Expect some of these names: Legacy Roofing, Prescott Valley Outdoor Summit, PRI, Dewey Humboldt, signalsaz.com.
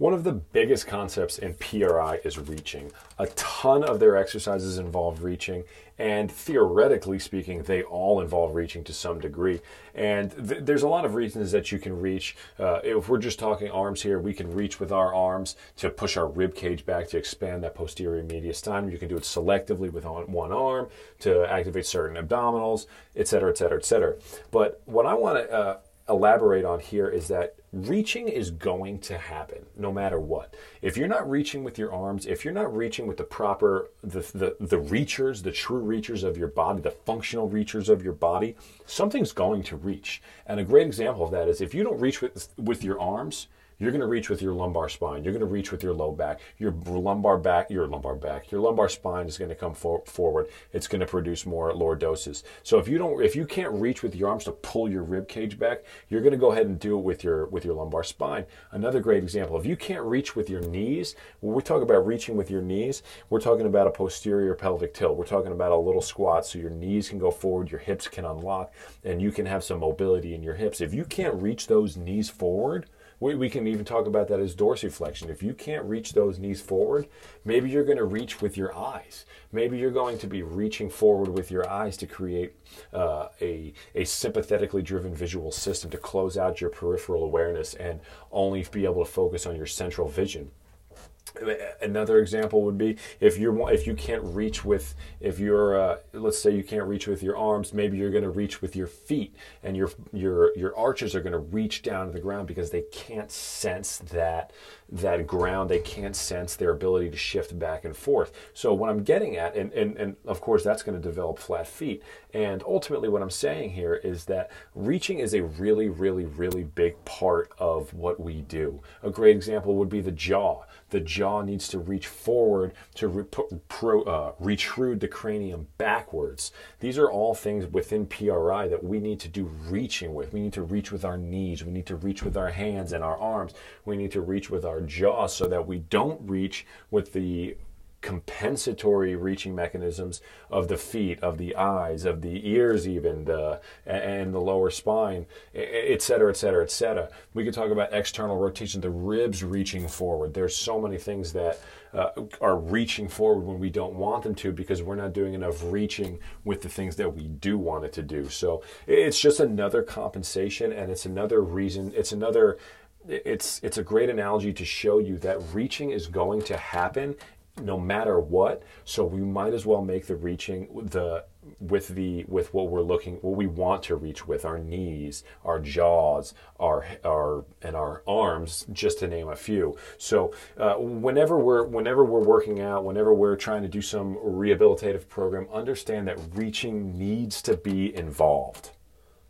One of the biggest concepts in PRI is reaching. A ton of their exercises involve reaching, and theoretically speaking, they all involve reaching to some degree. And there's a lot of reasons that you can reach. If we're just talking arms here, we can reach with our arms to push our rib cage back to expand that posterior mediastinum. You can do it selectively with one arm to activate certain abdominals, et cetera, et cetera, et cetera. But what I want to elaborate on here is that reaching is going to happen no matter what. If you're not reaching with your arms, if you're not reaching with the proper, the reachers, the true reachers of your body, the functional reachers of your body, something's going to reach. And a great example of that is if you don't reach with your arms, you're going to reach with your lumbar spine. You're going to reach with your low back. Your lumbar spine is going to come forward. It's going to produce more lower doses. So if you can't reach with your arms to pull your rib cage back, you're going to go ahead and do it with your lumbar spine. Another great example: if you can't reach with your knees, when we talk about reaching with your knees, we're talking about a posterior pelvic tilt. We're talking about a little squat, so your knees can go forward, your hips can unlock, and you can have some mobility in your hips. If you can't reach those knees forward, we can even talk about that as dorsiflexion. If you can't reach those knees forward, maybe you're going to reach with your eyes. Maybe you're going to be reaching forward with your eyes to create a sympathetically driven visual system to close out your peripheral awareness and only be able to focus on your central vision. Another example would be let's say you can't reach with your arms, maybe you're going to reach with your feet, and your arches are going to reach down to the ground because they can't sense that ground. They can't sense their ability to shift back and forth. So what I'm getting at, and of course that's going to develop flat feet, and ultimately what I'm saying here is that reaching is a really, really, really big part of what we do. A great example would be the jaw. The jaw needs to reach forward to retrude the cranium backwards. These are all things within PRI that we need to do reaching with. We need to reach with our knees. We need to reach with our hands and our arms. We need to reach with our jaw so that we don't reach with the compensatory reaching mechanisms of the feet, of the eyes, of the ears, even and the lower spine, et cetera, et cetera, et cetera. We could talk about external rotation, the ribs reaching forward. There's so many things that are reaching forward when we don't want them to, because we're not doing enough reaching with the things that we do want it to do. So it's just another compensation, and it's another reason. It's a great analogy to show you that reaching is going to happen no matter what, so we might as well make the reaching with what we want to reach with: our knees, our jaws, our arms, just to name a few. So whenever we're working out, whenever we're trying to do some rehabilitative program, understand that reaching needs to be involved.